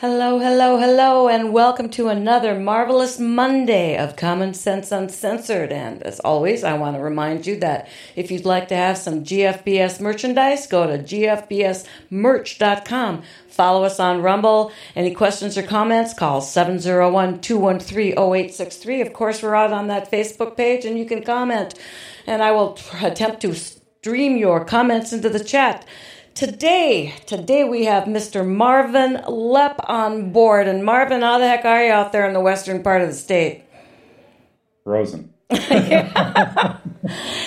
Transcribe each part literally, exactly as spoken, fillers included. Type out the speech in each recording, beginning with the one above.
Hello, hello, hello, and welcome to another marvelous Monday of Common Sense Uncensored. And as always, I want to remind you that if you'd like to have some G F B S merchandise, go to g f b s merch dot com. Follow us on Rumble. Any questions or comments, call seven oh one, two one three, oh eight six three. Of course, we're out on that Facebook page, and you can comment. And I will attempt to stream your comments into the chat. Today, today we have Mister Marvin Lepp on board. And Marvin, how the heck are you out there in the western part of the state? Frozen. yeah.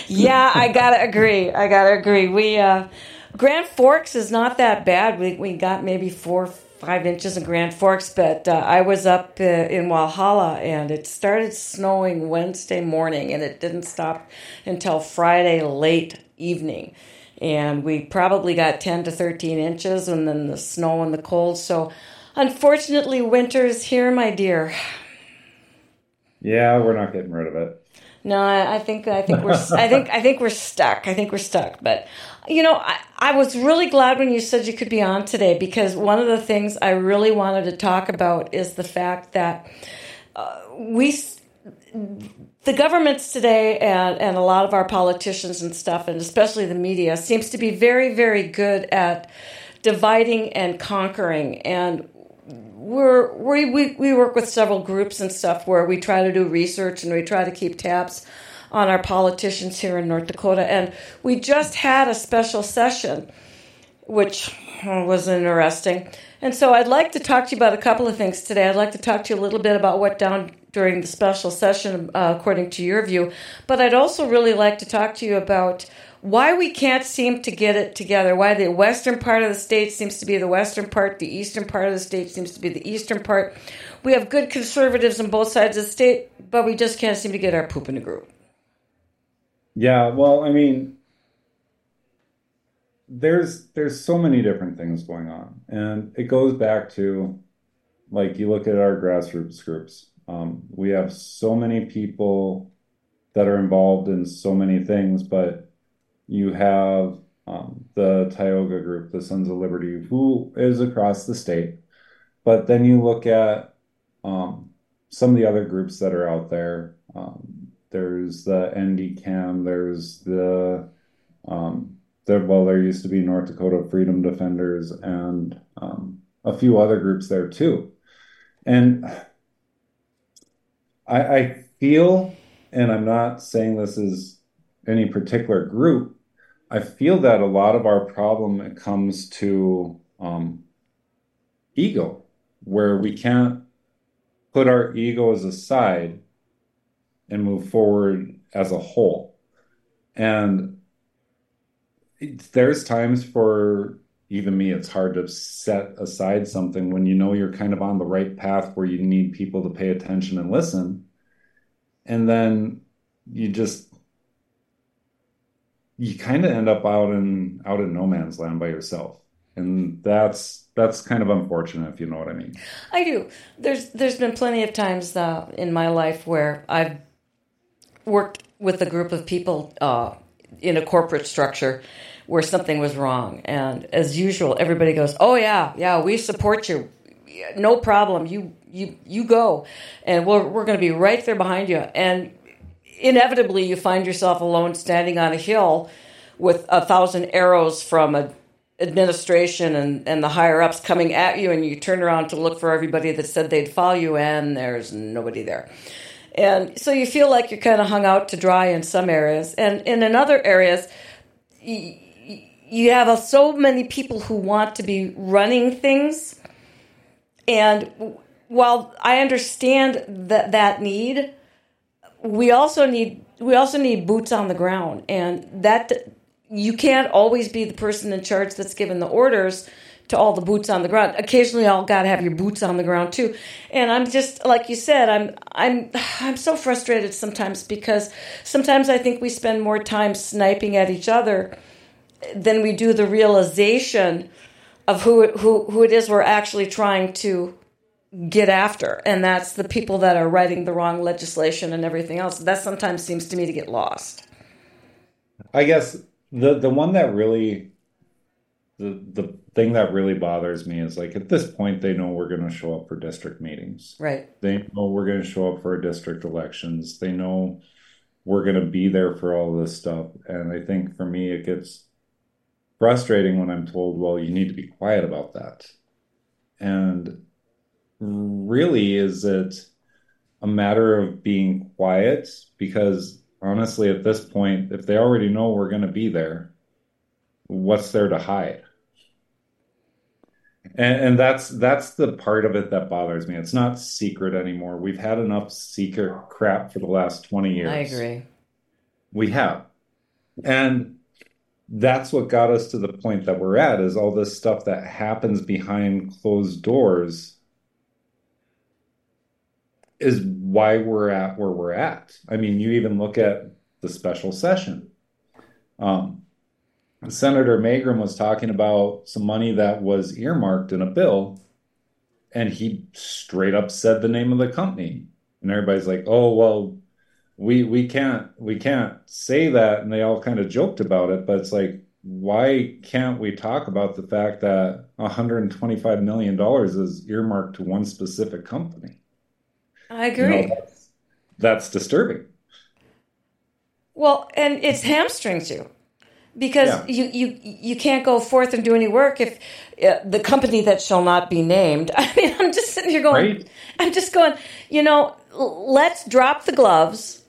yeah, I gotta agree. I gotta agree. We uh, Grand Forks is not that bad. We we got maybe four, five inches in Grand Forks, but uh, I was up uh, in Walhalla, and it started snowing Wednesday morning, and it didn't stop until Friday late evening. And we probably got ten to thirteen inches, and then the snow and the cold. So, unfortunately, winter is here, my dear. Yeah, we're not getting rid of it. No, I, I think I think we're I think I think we're stuck. I think we're stuck. But you know, I, I was really glad when you said you could be on today, because one of the things I really wanted to talk about is the fact that uh, we. The governments today and, and a lot of our politicians and stuff, and especially the media, seems to be very, very good at dividing and conquering. And we're, we we we work with several groups and stuff where we try to do research and we try to keep tabs on our politicians here in North Dakota. And we just had a special session, which was interesting. And so I'd like to talk to you about a couple of things today. I'd like to talk to you a little bit about what down during the special session, uh, according to your view. But I'd also really like to talk to you about why we can't seem to get it together, why the western part of the state seems to be the western part, the eastern part of the state seems to be the eastern part. We have good conservatives on both sides of the state, but we just can't seem to get our poop in a group. Yeah, well, I mean, there's there's so many different things going on. And it goes back to, like, you look at our grassroots groups. Um, we have so many people that are involved in so many things, but you have um, the Tioga group, the Sons of Liberty, who is across the state. But then you look at um, some of the other groups that are out there. Um, there's the N D C A M. There's the, um, there, well, there used to be North Dakota Freedom Defenders and um, a few other groups there too. And I feel, and I'm not saying this is any particular group, I feel that a lot of our problem, it comes to um, ego, where we can't put our egos aside and move forward as a whole. And it's, there's times for even me, it's hard to set aside something when you know you're kind of on the right path where you need people to pay attention and listen. And then you just, you kind of end up out in, out in no man's land by yourself. And that's, that's kind of unfortunate, if you know what I mean. I do. There's, there's been plenty of times uh, in my life where I've worked with a group of people uh, in a corporate structure where something was wrong. And as usual, everybody goes, oh, yeah, yeah, we support you. No problem. You you, you go. And we're, we're going to be right there behind you. And inevitably, you find yourself alone standing on a hill with a thousand arrows from an administration and, and the higher-ups coming at you. And you turn around to look for everybody that said they'd follow you, and there's nobody there. And so you feel like you're kind of hung out to dry in some areas. And in other areas, you, You have so many people who want to be running things. And while I understand that that need, we also need we also need boots on the ground. And that you can't always be the person in charge that's given the orders to all the boots on the ground. Occasionally, y'all got to have your boots on the ground too. And I'm just, like you said, I'm I'm I'm so frustrated sometimes, because sometimes I think we spend more time sniping at each other then we do the realization of who who who it is we're actually trying to get after, and that's the people that are writing the wrong legislation and everything else. That sometimes seems to me to get lost. I guess the the one that really the the thing that really bothers me is, like, at this point, they know we're going to show up for district meetings. Right. They know we're going to show up for our district elections. They know we're going to be there for all this stuff. And I think for me, it gets frustrating when I'm told, well, you need to be quiet about that. And really, is it a matter of being quiet? Because honestly, at this point, if they already know we're going to be there, what's there to hide? And, and that's that's the part of it that bothers me. It's not secret anymore. We've had enough secret crap for the last twenty years. I agree. We have. And that's what got us to the point that we're at, is all this stuff that happens behind closed doors is why we're at where we're at. I mean, you even look at the special session. Um, Senator Magrum was talking about some money that was earmarked in a bill, and he straight up said the name of the company. And everybody's like, oh, well, we we can't we can't say that. And they all kind of joked about it, but it's like, why can't we talk about the fact that one hundred twenty-five million dollars is earmarked to one specific company? I agree. You know, that's, that's disturbing. Well, and it hamstrings you. Because yeah. you, you you can't go forth and do any work if uh, the company that shall not be named. I mean, I'm just sitting here going, right? I'm just going, you know, let's drop the gloves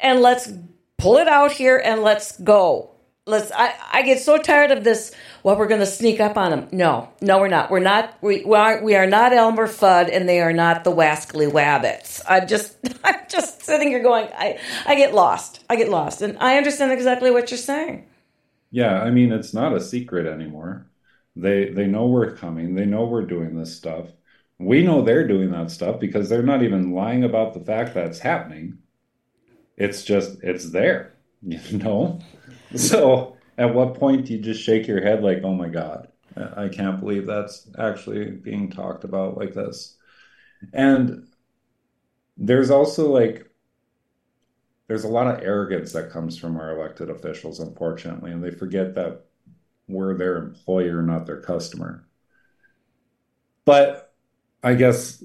and let's pull it out here and let's go. Let's. I, I get so tired of this, well, we're going to sneak up on them. No, no, we're not. We're not. We, we, are, we are not Elmer Fudd, and they are not the Wascally Wabbits. I'm just I'm just sitting here going, I, I get lost. I get lost. And I understand exactly what you're saying. Yeah, I mean, it's not a secret anymore. They they know we're coming. They know we're doing this stuff. We know they're doing that stuff because they're not even lying about the fact that it's happening. It's just, it's there, you know? So at what point do you just shake your head like, oh my God, I can't believe that's actually being talked about like this? And there's also like, there's a lot of arrogance that comes from our elected officials, unfortunately, and they forget that we're their employer, not their customer. But I guess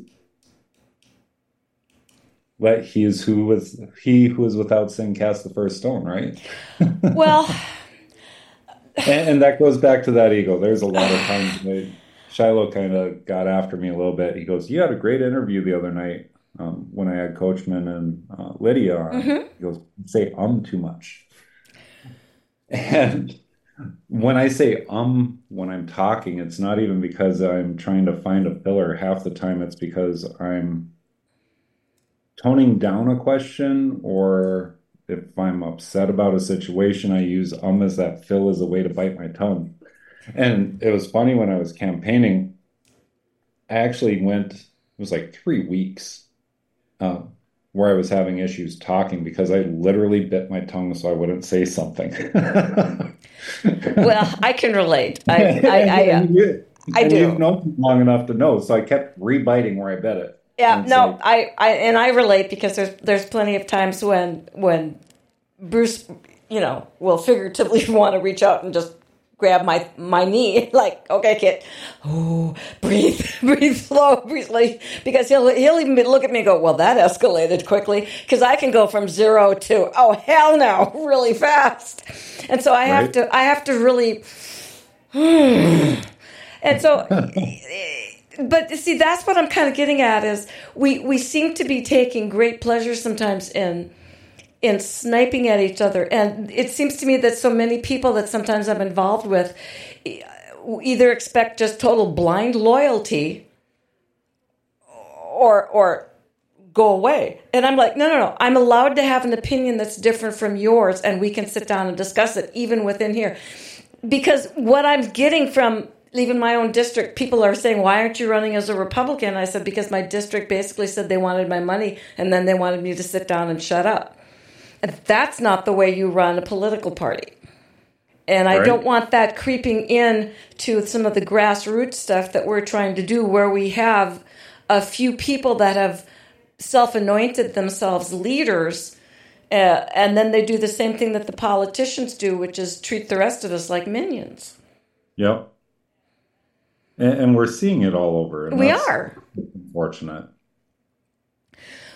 let he is who was he who is without sin cast the first stone, right? Well, and, and that goes back to that ego. There's a lot of times Shiloh kind of got after me a little bit. He goes, "You had a great interview the other night." Um, when I had Coachman and uh, Lydia on, mm-hmm. He goes, say um too much. And when I say um when I'm talking, it's not even because I'm trying to find a filler. Half the time it's because I'm toning down a question, or if I'm upset about a situation, I use um as that fill as a way to bite my tongue. And it was funny, when I was campaigning, I actually went, it was like three weeks. Uh, where I was having issues talking because I literally bit my tongue so I wouldn't say something. Well, I can relate. I, I, I, uh, you, I do. You've known long enough to know, so I kept rebiting where I bit it. Yeah, and no, so, I, I, and I relate because there's there's plenty of times when when Bruce, you know, will figuratively want to reach out and just grab my my knee, like, okay, Kit, oh, breathe, breathe slow, breathe slow, because he'll he'll even look at me and go, well, that escalated quickly, because I can go from zero to, oh, hell no, really fast, and so I right. have to I have to really, and so, but see, that's what I'm kind of getting at is we we seem to be taking great pleasure sometimes in. in sniping at each other. And it seems to me that so many people that sometimes I'm involved with either expect just total blind loyalty or or go away. And I'm like, no, no, no. I'm allowed to have an opinion that's different from yours, and we can sit down and discuss it even within here. Because what I'm getting from even my own district, people are saying, why aren't you running as a Republican? I said, because my district basically said they wanted my money, and then they wanted me to sit down and shut up. That's not the way you run a political party. And I right. don't want that creeping in to some of the grassroots stuff that we're trying to do, where we have a few people that have self-anointed themselves leaders, uh, and then they do the same thing that the politicians do, which is treat the rest of us like minions. Yep. And, and we're seeing it all over. And we are. Unfortunate.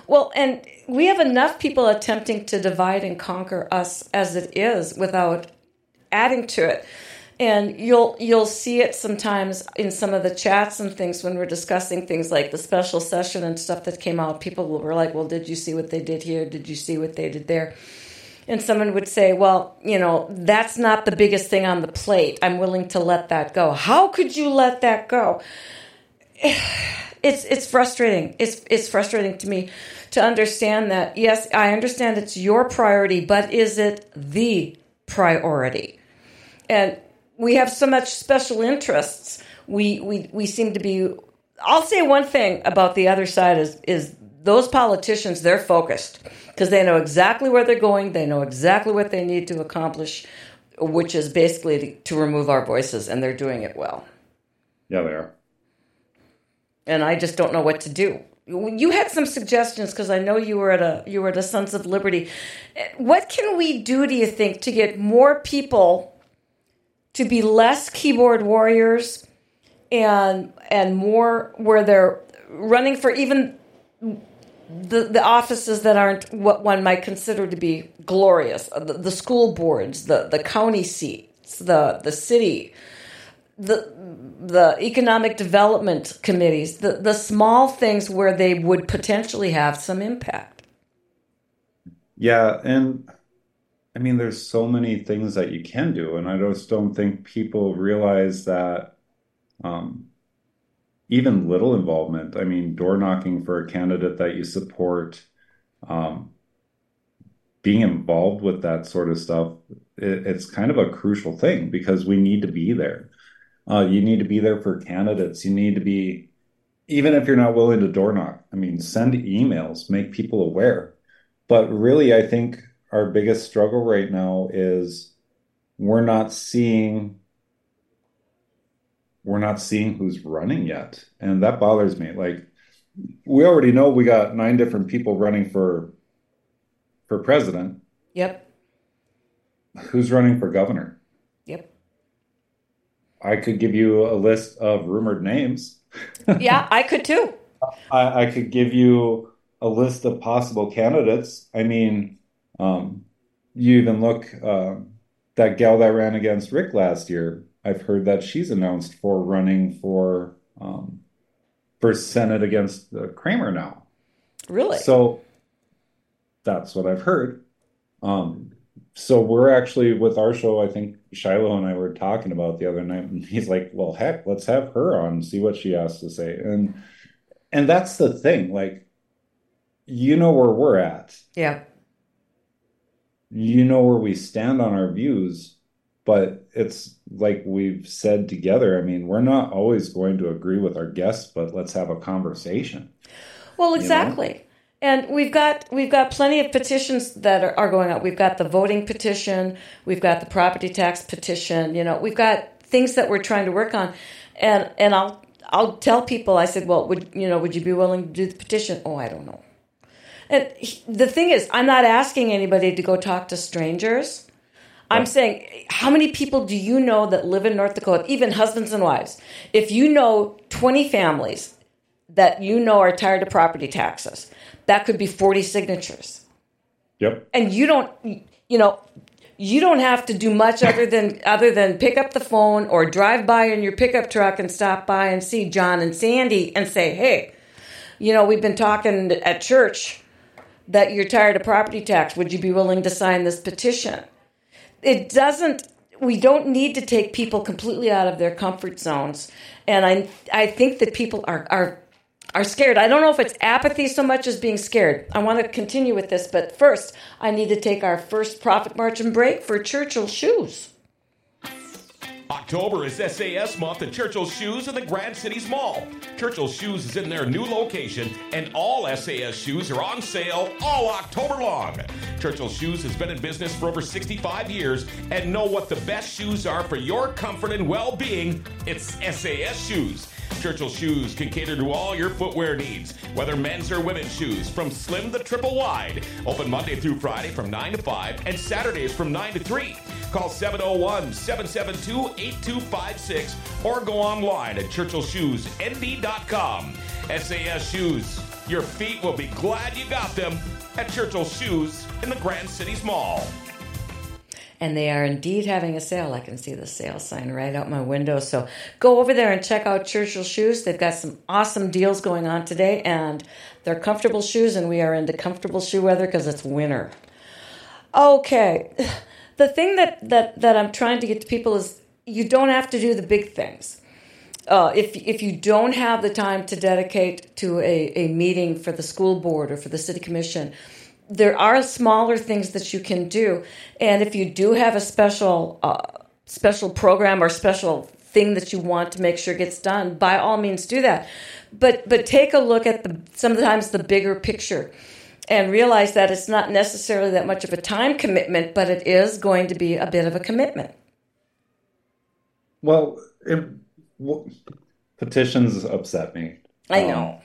Well, and we have enough people attempting to divide and conquer us as it is without adding to it. And you'll you'll see it sometimes in some of the chats and things when we're discussing things like the special session and stuff that came out. People were like, well, did you see what they did here? Did you see what they did there? And someone would say, well, you know, that's not the biggest thing on the plate. I'm willing to let that go. How could you let that go? It's it's frustrating. It's it's frustrating to me to understand that. Yes, I understand it's your priority, but is it the priority? And we have so much special interests. We we we seem to be. I'll say one thing about the other side is is those politicians. They're focused because they know exactly where they're going. They know exactly what they need to accomplish, which is basically to, to remove our voices, and they're doing it well. Yeah, they are. And I just don't know what to do. You had some suggestions because I know you were at a you were at a Sons of Liberty. What can we do, do you think, to get more people to be less keyboard warriors and and more where they're running for even the the offices that aren't what one might consider to be glorious, the, the school boards, the, the county seats, the the city. The the economic development committees, the, the small things where they would potentially have some impact. Yeah, and I mean, there's so many things that you can do, and I just don't think people realize that um, even little involvement. I mean, door knocking for a candidate that you support, um, being involved with that sort of stuff, it, it's kind of a crucial thing because we need to be there. Uh, you need to be there for candidates. You need to be, even if you're not willing to door knock, I mean, send emails, make people aware. But really, I think our biggest struggle right now is we're not seeing, we're not seeing who's running yet. And that bothers me. Like, we already know we got nine different people running for, for president. Yep. Who's running for governor? I could give you a list of rumored names. Yeah, I could too. I, I could give you a list of possible candidates. I mean, um, you even look, uh, that gal that ran against Rick last year, I've heard that she's announced for running for, um, for Senate against uh, Kramer now. Really? So that's what I've heard. Um, So we're actually, with our show, I think Shiloh and I were talking about the other night, and he's like, well, heck, let's have her on, see what she has to say. And and that's the thing, like, you know where we're at. Yeah. You know where we stand on our views, but it's like we've said together, I mean, we're not always going to agree with our guests, but let's have a conversation. Well, exactly. You know? And we've got we've got plenty of petitions that are, are going out. We've got the voting petition. We've got the property tax petition. You know, we've got things that we're trying to work on. And and I'll I'll tell people. I said, well, would you know? Would you be willing to do the petition? Oh, I don't know. And he, the thing is, I'm not asking anybody to go talk to strangers. I'm saying, how many people do you know that live in North Dakota, even husbands and wives? If you know twenty families that you know are tired of property taxes, that could be forty signatures. Yep. And you don't, you know, you don't have to do much other than other than pick up the phone or drive by in your pickup truck and stop by and see John and Sandy and say, hey, you know, we've been talking at church that you're tired of property tax. Would you be willing to sign this petition? It doesn't. We don't need to take people completely out of their comfort zones. And I I think that people are are. are scared. I don't know if it's apathy so much as being scared. I want to continue with this, but first, I need to take our first profit margin break for Churchill Shoes. October is S A S month at Churchill Shoes at the Grand Cities Mall. Churchill Shoes is in their new location, and all S A S shoes are on sale all October long. Churchill Shoes has been in business for over sixty-five years, and know what the best shoes are for your comfort and well-being. It's S A S Shoes. Churchill Shoes can cater to all your footwear needs, whether men's or women's shoes, from slim to triple wide. Open Monday through Friday from nine to five and Saturdays from nine to three. Call seven oh one, seven seven two, eight two five six or go online at churchill shoes n d dot com. S A S Shoes, your feet will be glad you got them at Churchill Shoes in the Grand Cities Mall. And they are indeed having a sale. I can see the sale sign right out my window. So go over there and check out Churchill Shoes. They've got some awesome deals going on today. And they're comfortable shoes, and we are into comfortable shoe weather because it's winter. Okay. The thing that, that, that I'm trying to get to people is you don't have to do the big things. Uh, if if you don't have the time to dedicate to a, a meeting for the school board or for the city commission, there are smaller things that you can do. And if you do have a special uh, special program or special thing that you want to make sure gets done, by all means do that. But but take a look at the sometimes the bigger picture and realize that it's not necessarily that much of a time commitment, but it is going to be a bit of a commitment. Well, it, w- petitions upset me. I know. Um,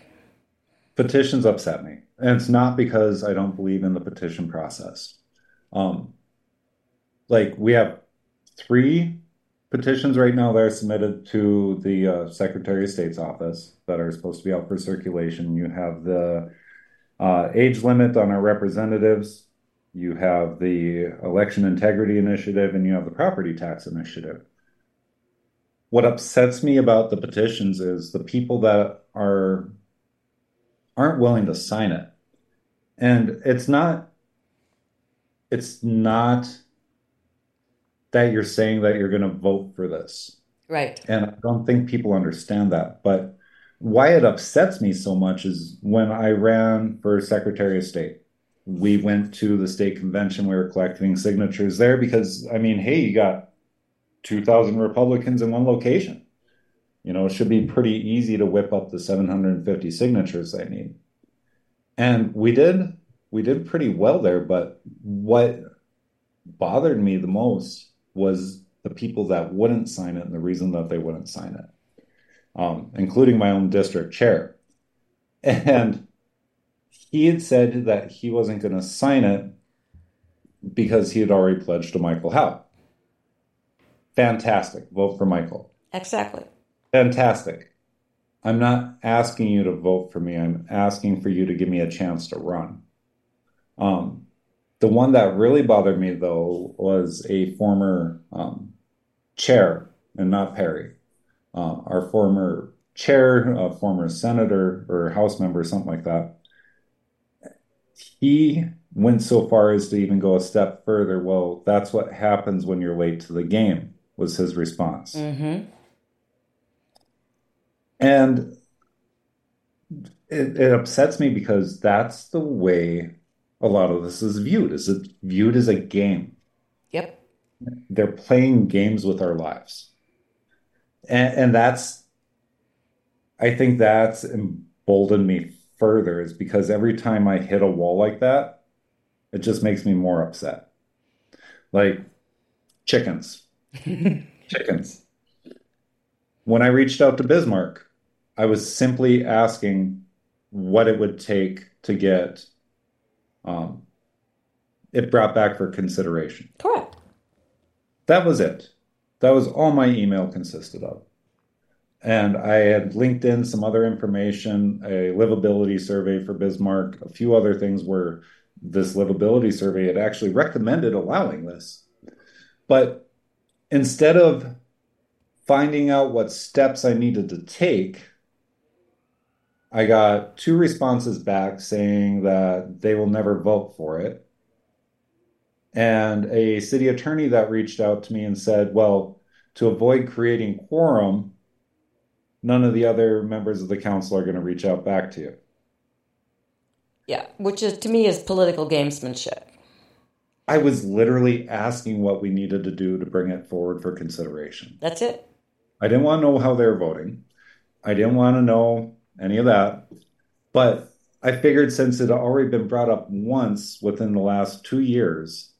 petitions upset me. And it's not because I don't believe in the petition process. Um, like, we have three petitions right now that are submitted to the uh, Secretary of State's office that are supposed to be out for circulation. You have the uh, age limit on our representatives. You have the Election Integrity Initiative, and you have the Property Tax Initiative. What upsets me about the petitions is the people that are... aren't willing to sign it. And it's not, it's not that you're saying that you're going to vote for this. Right. And I don't think people understand that. But why it upsets me so much is when I ran for Secretary of State, we went to the state convention. We were collecting signatures there because, I mean, hey, you got two thousand Republicans in one location. You know, it should be pretty easy to whip up the seven hundred fifty signatures they need. And we did, we did pretty well there, but what bothered me the most was the people that wouldn't sign it and the reason that they wouldn't sign it, um, including my own district chair. And he had said that he wasn't going to sign it because he had already pledged to Michael Howe. Fantastic. Vote for Michael. Exactly. Fantastic. I'm not asking you to vote for me. I'm asking for you to give me a chance to run. Um, the one that really bothered me, though, was a former um, chair, and not Perry, uh, our former chair, a former senator or House member, something like that. He went so far as to even go a step further. Well, that's what happens when you're late to the game, was his response. Mm-hmm. And it, it upsets me because that's the way a lot of this is viewed. Is it viewed as a game? Yep. They're playing games with our lives. And, and that's, I think that's emboldened me further, is because every time I hit a wall like that, it just makes me more upset. Like chickens. Chickens. When I reached out to Bismarck, I was simply asking what it would take to get um, it brought back for consideration. Correct. That was it. That was all my email consisted of. And I had linked in some other information, a livability survey for Bismarck. A few other things where this livability survey had actually recommended allowing this. But instead of finding out what steps I needed to take, I got two responses back saying that they will never vote for it. And a city attorney that reached out to me and said, well, to avoid creating quorum, none of the other members of the council are going to reach out back to you. Yeah, which is, to me, is political gamesmanship. I was literally asking what we needed to do to bring it forward for consideration. That's it. I didn't want to know how they were voting. I didn't want to know any of that. But I figured since it had already been brought up once within the last two years,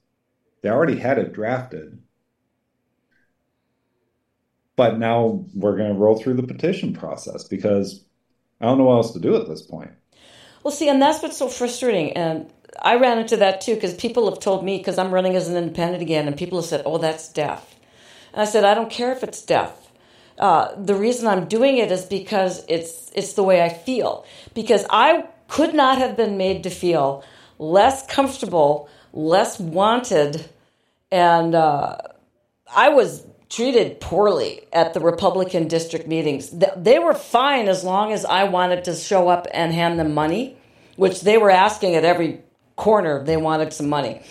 they already had it drafted. But now we're going to roll through the petition process because I don't know what else to do at this point. Well, see, and that's what's so frustrating. And I ran into that too, because people have told me, because I'm running as an independent again, and people have said, oh, that's deaf. And I said, I don't care if it's deaf. Uh, the reason I'm doing it is because it's it's the way I feel. Because I could not have been made to feel less comfortable, less wanted, and uh, I was treated poorly at the Republican district meetings. They were fine as long as I wanted to show up and hand them money, which they were asking at every corner. They wanted some money.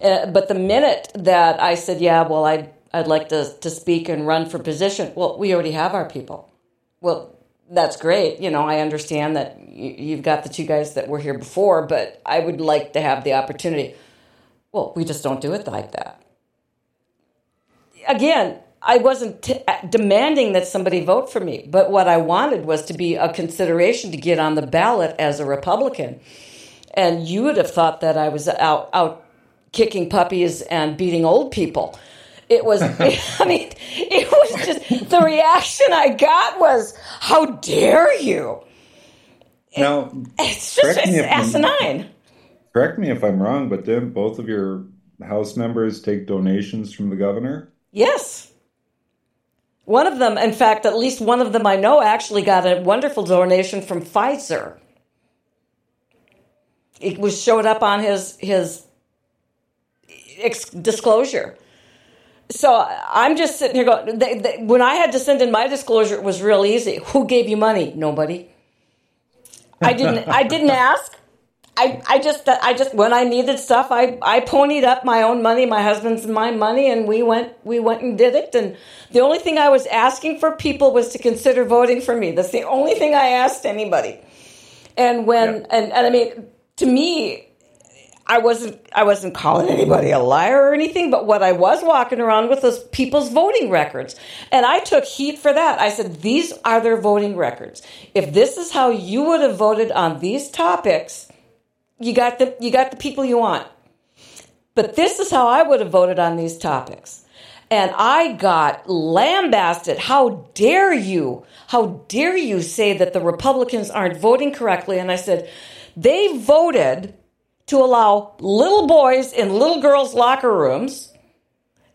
Uh, but the minute that I said, yeah, well, I'd, I'd like to, to speak and run for position, well, we already have our people. Well, that's great. You know, I understand that you've got the two guys that were here before, but I would like to have the opportunity. Well, we just don't do it like that. Again, I wasn't t- demanding that somebody vote for me, but what I wanted was to be a consideration to get on the ballot as a Republican. And you would have thought that I was out, out kicking puppies and beating old people. It was, I mean, it was just, the reaction I got was, how dare you? Now, it's just it's asinine. Correct me if I'm wrong, but didn't both of your House members take donations from the governor? Yes. One of them, in fact, at least one of them I know actually got a wonderful donation from Pfizer. It was showed up on his his ex- disclosure. So I'm just sitting here going, they, they, when I had to send in my disclosure, it was real easy. Who gave you money? Nobody. I didn't I didn't ask. I, I just, I just, when I needed stuff, I, I ponied up my own money, my husband's and my money, and we went, we went and did it. And the only thing I was asking for people was to consider voting for me. That's the only thing I asked anybody. And when, yeah. and, and I mean, to me, I wasn't, I wasn't calling anybody a liar or anything, but what I was walking around with was people's voting records. And I took heat for that. I said, these are their voting records. If this is how you would have voted on these topics, You got the you got the people you want. But this is how I would have voted on these topics. And I got lambasted. How dare you? How dare you say that the Republicans aren't voting correctly? And I said, they voted to allow little boys in little girls' locker rooms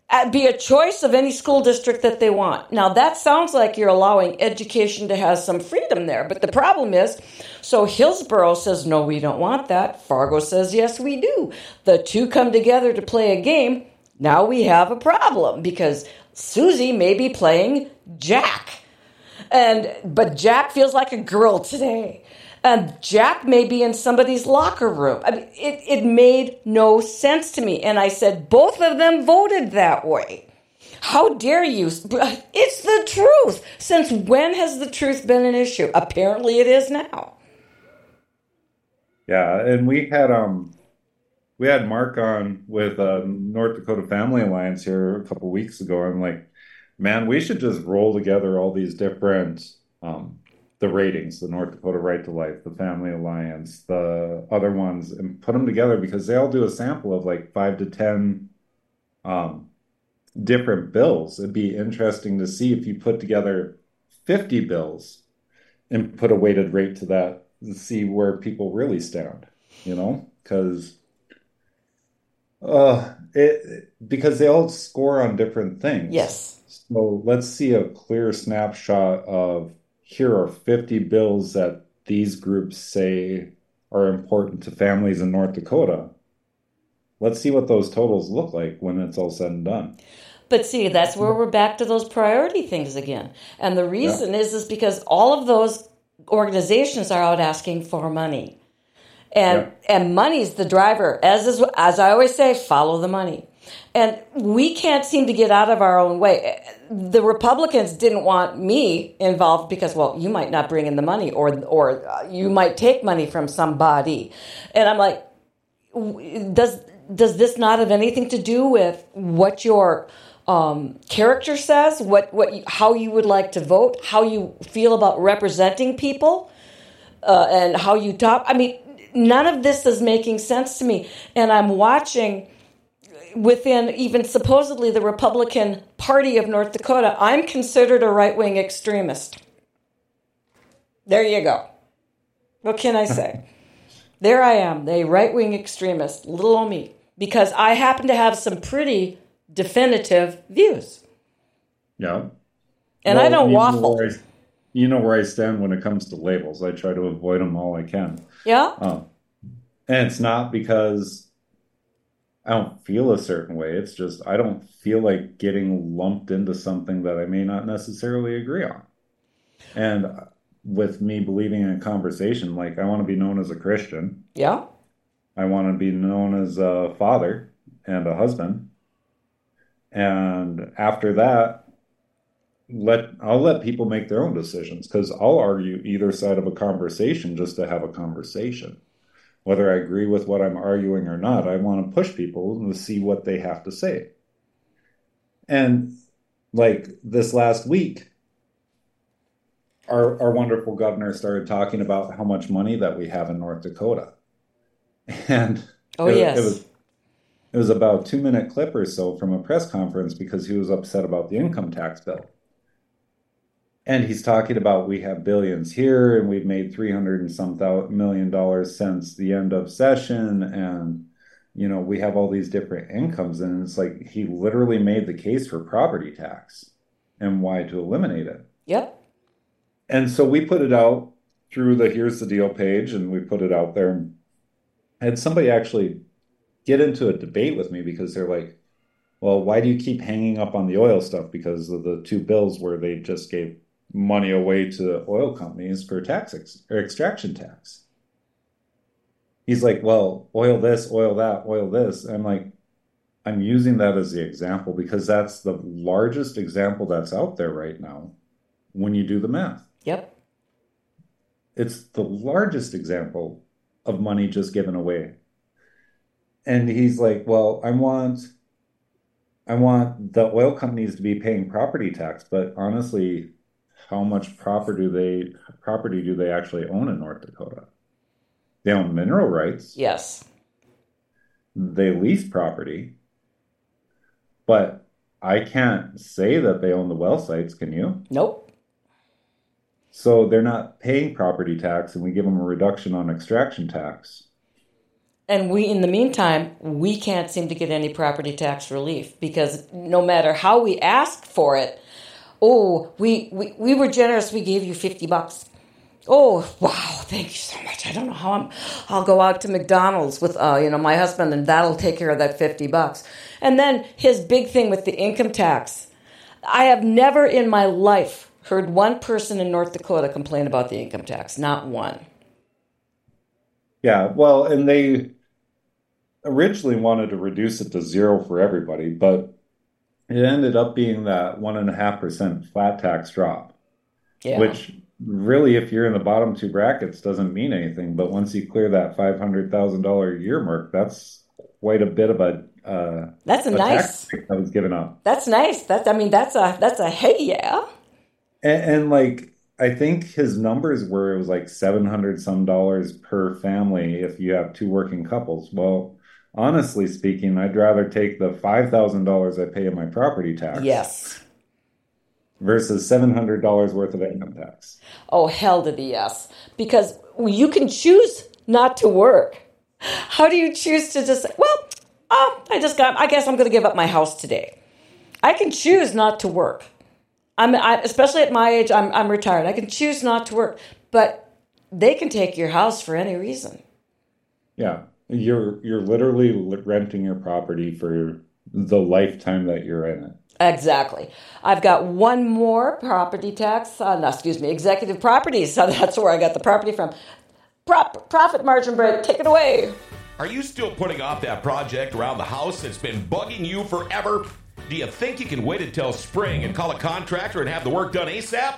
at be a choice of any school district that they want. Now, that sounds like you're allowing education to have some freedom there. But the problem is, so Hillsborough says, no, we don't want that. Fargo says, yes, we do. The two come together to play a game. Now we have a problem because Susie may be playing Jack. and But Jack feels like a girl today. And Jack may be in somebody's locker room. I mean, it, it made no sense to me. And I said, both of them voted that way. How dare you? It's the truth. Since when has the truth been an issue? Apparently it is now. Yeah, and we had um, we had Mark on with uh, North Dakota Family Alliance here a couple weeks ago. I'm like, man, we should just roll together all these different um. The ratings, the North Dakota Right to Life, the Family Alliance, the other ones, and put them together because they all do a sample of like five to ten um, different bills. It'd be interesting to see if you put together fifty bills and put a weighted rate to that and see where people really stand, you know, because uh, it because they all score on different things. Yes. So let's see a clear snapshot of here are fifty bills that these groups say are important to families in North Dakota. Let's see what those totals look like when it's all said and done. But see, that's where we're back to those priority things again. And the reason yeah. is, is because all of those organizations are out asking for money. And yeah. and money's the driver. As is, as I always say, follow the money. And we can't seem to get out of our own way. The Republicans didn't want me involved because, well, you might not bring in the money or or you might take money from somebody. And I'm like, does does this not have anything to do with what your um, character says, what, what you, how you would like to vote, how you feel about representing people, uh, and how you talk? I mean, none of this is making sense to me. And I'm watching within even supposedly the Republican Party of North Dakota, I'm considered a right-wing extremist. There you go. What can I say? there I am, the right-wing extremist, little old me, because I happen to have some pretty definitive views. Yeah. And well, I don't waffle. I, you know where I stand when it comes to labels. I try to avoid them all I can. Yeah. Um, and it's not because I don't feel a certain way. It's just I don't feel like getting lumped into something that I may not necessarily agree on. And with me believing in a conversation, like I want to be known as a Christian. Yeah. I want to be known as a father and a husband. And after that, let I'll let people make their own decisions, because I'll argue either side of a conversation just to have a conversation. Whether I agree with what I'm arguing or not, I want to push people to see what they have to say. And like this last week, Our, our wonderful governor started talking about how much money that we have in North Dakota. And oh, it, yes. it was it was about a two-minute clip or so from a press conference because he was upset about the income tax bill. And he's talking about we have billions here and we've made three hundred and some million dollars since the end of session. And, you know, we have all these different incomes. And it's like he literally made the case for property tax and why to eliminate it. Yep. And so we put it out through the Here's the Deal page, and we put it out there. I had somebody actually get into a debate with me because they're like, well, why do you keep hanging up on the oil stuff? Because of the two bills where they just gave money away to oil companies for tax ex- or extraction tax. He's like, well, oil this, oil that, oil this. I'm like, I'm using that as the example because that's the largest example that's out there right now when you do the math. Yep. It's the largest example of money just given away. And he's like, well, I want I want the oil companies to be paying property tax, but honestly, how much property do they property do they actually own in North Dakota? They own mineral rights. Yes. They lease property. But I can't say that they own the well sites, can you? Nope. So they're not paying property tax, and we give them a reduction on extraction tax. And we, in the meantime, we can't seem to get any property tax relief because no matter how we ask for it, oh, we, we, we were generous. We gave you fifty bucks. Oh, wow. Thank you so much. I don't know how I'm, I'll go out to McDonald's with, uh, you know, my husband, and that'll take care of that fifty bucks. And then his big thing with the income tax. I have never in my life heard one person in North Dakota complain about the income tax. Not one. Yeah, well, and they originally wanted to reduce it to zero for everybody, but it ended up being that one point five percent flat tax drop, yeah. Which really, if you're in the bottom two brackets, doesn't mean anything. But once you clear that five hundred thousand dollars a year mark, that's quite a bit of a uh, that's a, a nice tax that was given up. That's nice. That's I mean, that's a that's a hey, yeah. And, and like, I think his numbers were, it was like seven hundred some dollars per family if you have two working couples. Well, honestly speaking, I'd rather take the five thousand dollars I pay in my property tax. Yes. Versus seven hundred dollars worth of income tax. Oh, hell to the yes. Because you can choose not to work. How do you choose to just, well, oh, I just got, I guess I'm going to give up my house today. I can choose not to work. I'm I, especially at my age. I'm I'm retired. I can choose not to work, but they can take your house for any reason. Yeah, you're you're literally renting your property for the lifetime that you're in it. Exactly. I've got one more property tax. Uh, no, excuse me, executive properties. So that's where I got the property from. Prop, profit margin break. Take it away. Are you still putting off that project around the house that's been bugging you forever? Do you think you can wait until spring and call a contractor and have the work done ASAP?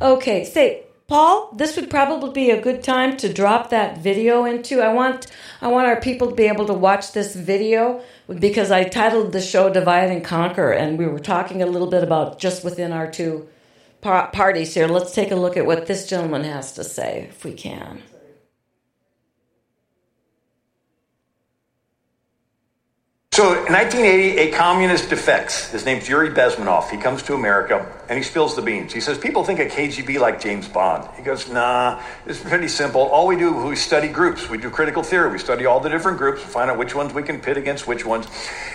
Okay, say, Paul, this would probably be a good time to drop that video into. I want I want our people to be able to watch this video because I titled the show Divide and Conquer, and we were talking a little bit about just within our two par- parties here. Let's take a look at what this gentleman has to say, if we can. So in nineteen eighty, a communist defects. His name's Yuri Bezmenov. He comes to America, and he spills the beans. He says, people think of K G B like James Bond. He goes, nah, it's pretty simple. All we do is we study groups. We do critical theory. We study all the different groups, find out which ones we can pit against which ones.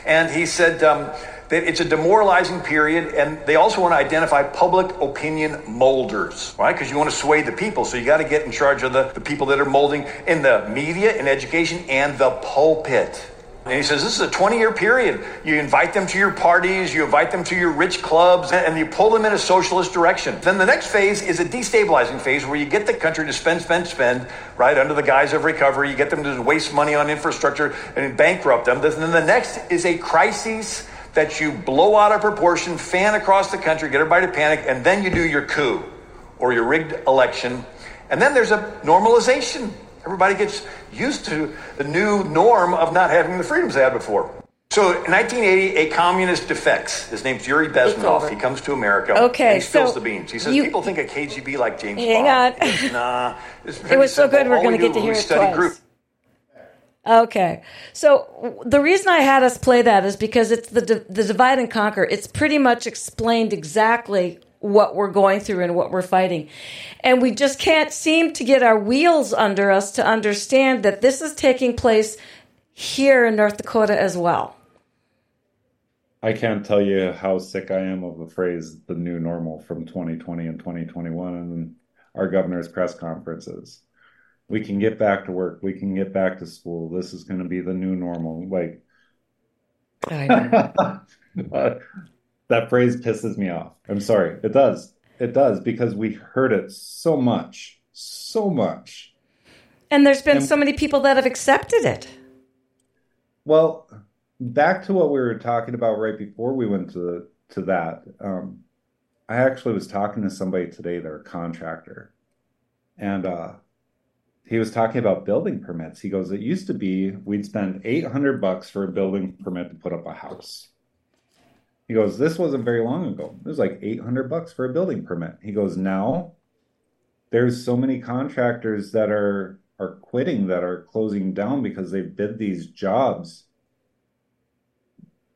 And he said um, that it's a demoralizing period, and they also want to identify public opinion molders, right? Because you want to sway the people, so you got to get in charge of the, the people that are molding in the media, in education, and the pulpit. And he says, this is a twenty-year period. You invite them to your parties, you invite them to your rich clubs, and you pull them in a socialist direction. Then the next phase is a destabilizing phase where you get the country to spend, spend, spend, right, under the guise of recovery. You get them to waste money on infrastructure and bankrupt them. Then the next is a crisis that you blow out of proportion, fan across the country, get everybody to panic, and then you do your coup or your rigged election. And then there's a normalization. Everybody gets used to the new norm of not having the freedoms they had before. So in nineteen eighty, a communist defects. His name's Yuri Bezmenov. He comes to America. Okay, and he spills so the beans. He says, you, people think of K G B like James hang Bond. Hang on. Goes, nah, it's it was simple. So good we're going to get to hear it twice. Group. Okay. So the reason I had us play that is because it's the the divide and conquer. It's pretty much explained exactly what we're going through and what we're fighting. And we just can't seem to get our wheels under us to understand that this is taking place here in North Dakota as well. I can't tell you how sick I am of the phrase, the new normal from twenty twenty and twenty twenty-one and our governor's press conferences. We can get back to work. We can get back to school. This is going to be the new normal. Like, I know. That phrase pisses me off. I'm sorry. It does. It does, because we heard it so much, so much. And there's been and, so many people that have accepted it. Well, back to what we were talking about right before we went to to that. Um, I actually was talking to somebody today, their contractor, and uh, he was talking about building permits. He goes, it used to be we'd spend eight hundred bucks for a building permit to put up a house. He goes, this wasn't very long ago. It was like eight hundred bucks for a building permit. He goes, now there's so many contractors that are, are quitting, that are closing down because they bid these jobs.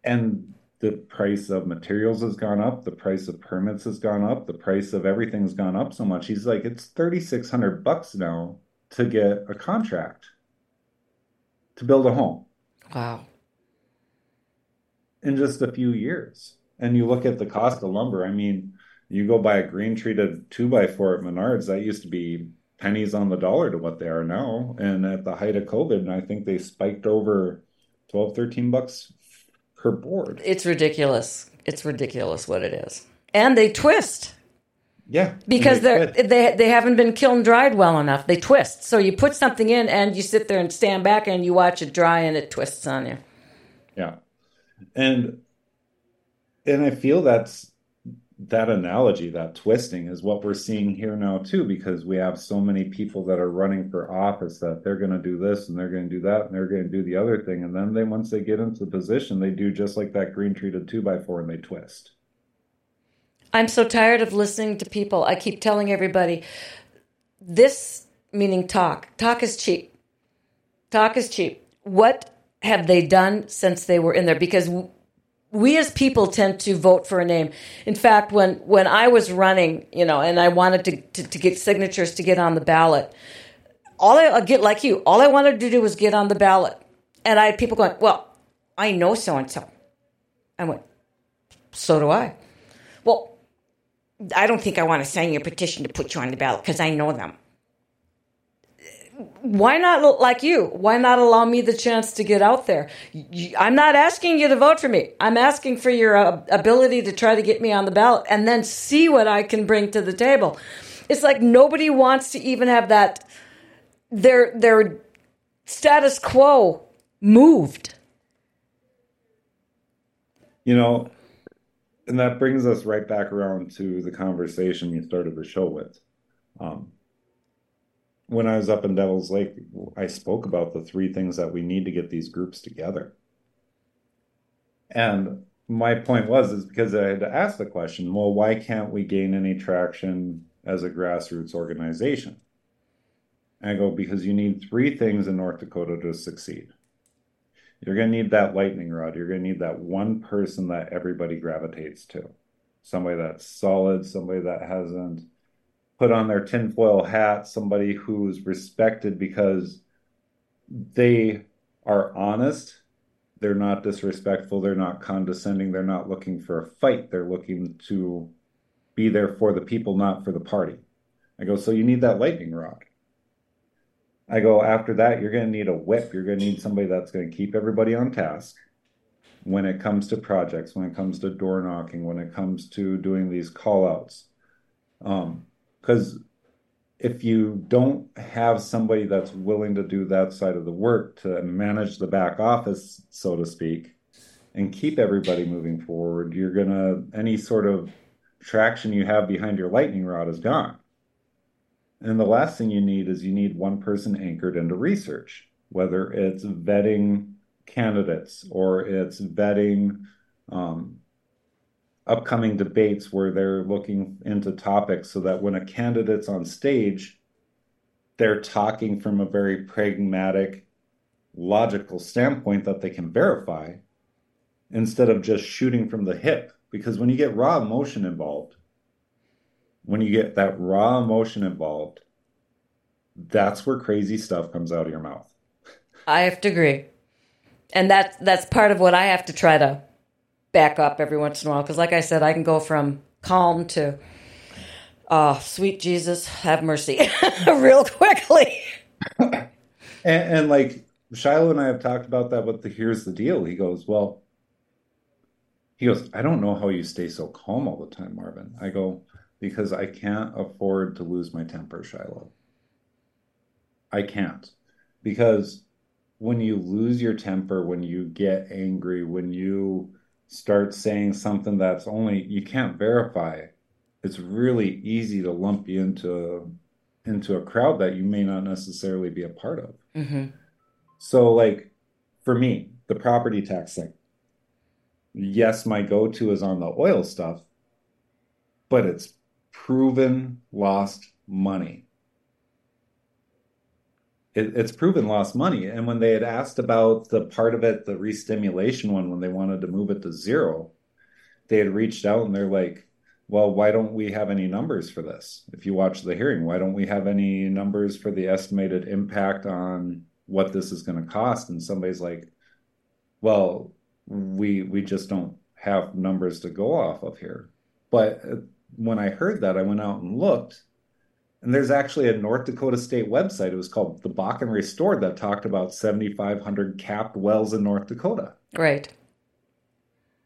And the price of materials has gone up. The price of permits has gone up. The price of everything's gone up so much. He's like, it's thirty-six hundred bucks now to get a contract to build a home. Wow. In just a few years. And you look at the cost of lumber. I mean, you go buy a green treated two by four at Menards, that used to be pennies on the dollar to what they are now. And at the height of COVID, and I think they spiked over twelve, thirteen bucks per board. It's ridiculous. It's ridiculous what it is. And they twist. Yeah. Because they they they haven't been kiln dried well enough. They twist. So you put something in and you sit there and stand back and you watch it dry and it twists on you. Yeah. And and I feel that's that analogy, that twisting is what we're seeing here now, too, because we have so many people that are running for office that they're going to do this and they're going to do that and they're going to do the other thing. And then they once they get into the position, they do just like that green treated two by four and they twist. I'm so tired of listening to people. I keep telling everybody this, meaning talk. Talk is cheap. Talk is cheap. What have they done since they were in there? Because we as people tend to vote for a name. In fact, when, when I was running, you know, and I wanted to, to, to get signatures to get on the ballot, all I get like you, all I wanted to do was get on the ballot. And I had people going, well, I know so-and-so. I went, so do I. Well, I don't think I want to sign your petition to put you on the ballot because I know them. Why not like you? Why not allow me the chance to get out there? I'm not asking you to vote for me. I'm asking for your uh, ability to try to get me on the ballot and then see what I can bring to the table. It's like nobody wants to even have that, their their status quo moved. You know, and that brings us right back around to the conversation you started the show with. Um, when I was up in Devil's Lake, I spoke about the three things that we need to get these groups together. And my point was, is because I had to ask the question, well, why can't we gain any traction as a grassroots organization? And I go, because you need three things in North Dakota to succeed. You're going to need that lightning rod. You're going to need that one person that everybody gravitates to. Somebody that's solid, somebody that hasn't put on their tinfoil hat, somebody who's respected because they are honest. They're not disrespectful. They're not condescending. They're not looking for a fight. They're looking to be there for the people, not for the party. I go, so you need that lightning rod. I go, after that, you're going to need a whip. You're going to need somebody that's going to keep everybody on task when it comes to projects, when it comes to door knocking, when it comes to doing these call outs. Um, because if you don't have somebody that's willing to do that side of the work to manage the back office, so to speak, and keep everybody moving forward, you're going to, any sort of traction you have behind your lightning rod is gone. And the last thing you need is you need one person anchored into research, whether it's vetting candidates or it's vetting um, upcoming debates where they're looking into topics so that when a candidate's on stage, they're talking from a very pragmatic, logical standpoint that they can verify instead of just shooting from the hip. Because when you get raw emotion involved, When you get that raw emotion involved, that's where crazy stuff comes out of your mouth. I have to agree. And that, that's part of what I have to try to back up every once in a while. Because like I said, I can go from calm to, oh, sweet Jesus, have mercy, real quickly. and, and like Shiloh and I have talked about that with the Here's the Deal. He goes, well, he goes, I don't know how you stay so calm all the time, Marvin. I go, because I can't afford to lose my temper, Shiloh. I can't. Because when you lose your temper, when you get angry, when you start saying something that's only, you can't verify, it's really easy to lump you into, into a crowd that you may not necessarily be a part of. Mm-hmm. So, like, for me, the property tax thing. Yes, my go-to is on the oil stuff, but it's proven lost money. It, it's proven lost money. And when they had asked about the part of it, the restimulation one, when they wanted to move it to zero, they had reached out and they're like, well, why don't we have any numbers for this? If you watch the hearing, why don't we have any numbers for the estimated impact on what this is going to cost? And somebody's like, well, we we just don't have numbers to go off of here. But when I heard that, I went out and looked, and there's actually a North Dakota state website. It was called The Balk and Restored that talked about seventy-five hundred capped wells in North Dakota. Right.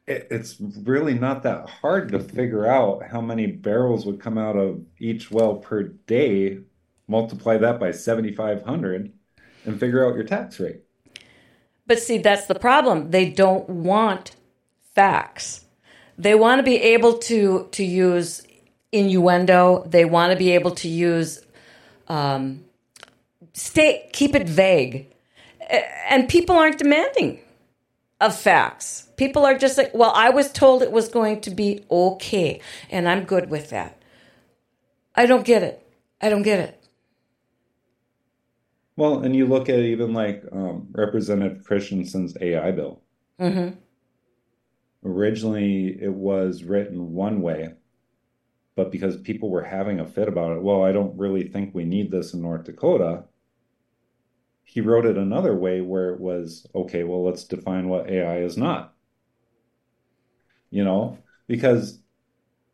It, it's really not that hard to figure out how many barrels would come out of each well per day, multiply that by seventy-five hundred, and figure out your tax rate. But see, that's the problem. They don't want facts. They want to be able to, to use innuendo. They want to be able to use, um, stay, keep it vague. And people aren't demanding of facts. People are just like, well, I was told it was going to be okay, and I'm good with that. I don't get it. I don't get it. Well, and you look at even like um, Representative Christensen's A I bill. Mm-hmm. Originally, it was written one way, but because people were having a fit about it, well, I don't really think we need this in North Dakota. He wrote it another way where it was, okay, well, let's define what A I is not. You know, because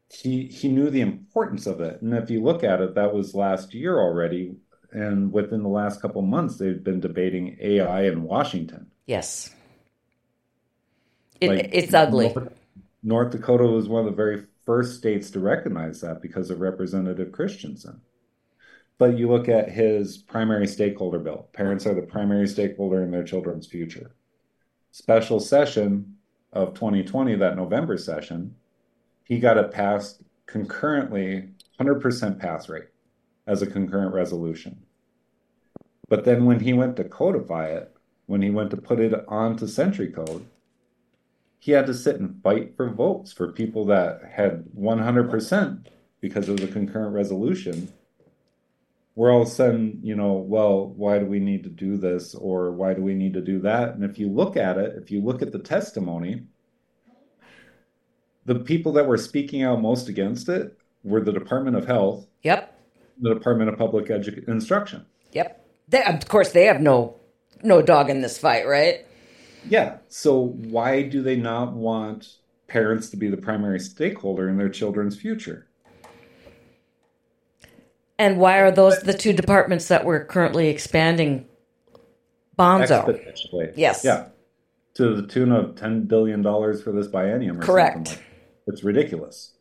he he knew the importance of it. And if you look at it, that was last year already. And within the last couple months, they've been debating A I in Washington. Yes. It, like, it's ugly. North, North Dakota was one of the very first states to recognize that because of Representative Christensen. But you look at his primary stakeholder bill. Parents are the primary stakeholder in their children's future. Special session of twenty twenty, that November session, he got it passed concurrently, one hundred percent pass rate. as a concurrent resolution. But then when he went to codify it, when he went to put it onto Century Code, he had to sit and fight for votes for people that had one hundred percent because it was a concurrent resolution. We're all saying, you know, well, why do we need to do this, or why do we need to do that? And if you look at it, if you look at the testimony, the people that were speaking out most against it were the Department of Health. Yep. The Department of Public Edu- Instruction. Yep. They, of course, they have no no dog in this fight, right? Yeah. So why do they not want parents to be the primary stakeholder in their children's future? And why are those the two departments that we're currently expanding? Bonzo. Exponentially. Yes. Yeah. To the tune of ten billion dollars for this biennium. Or correct. Something like that. It's ridiculous.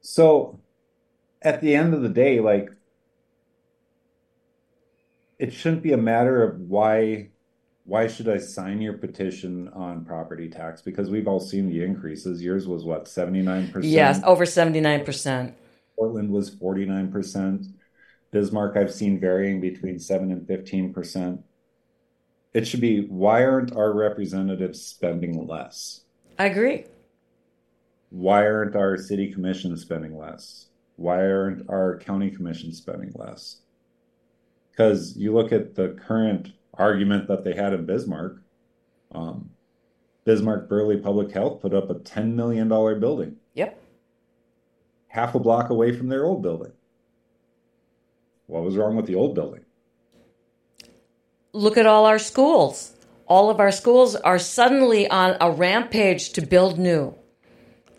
So at the end of the day, like, it shouldn't be a matter of why... Why should I sign your petition on property tax? Because we've all seen the increases. Yours was what, seventy-nine percent? Yes, over seventy-nine percent. Portland was forty-nine percent. Bismarck, I've seen varying between seven and fifteen percent. It should be, why aren't our representatives spending less? I agree. Why aren't our city commissions spending less? Why aren't our county commissions spending less? Because you look at the current argument that they had in Bismarck. Um, Bismarck Burley Public Health put up a ten million dollars building. Yep. Half a block away from their old building. What was wrong with the old building? Look at all our schools. All of our schools are suddenly on a rampage to build new.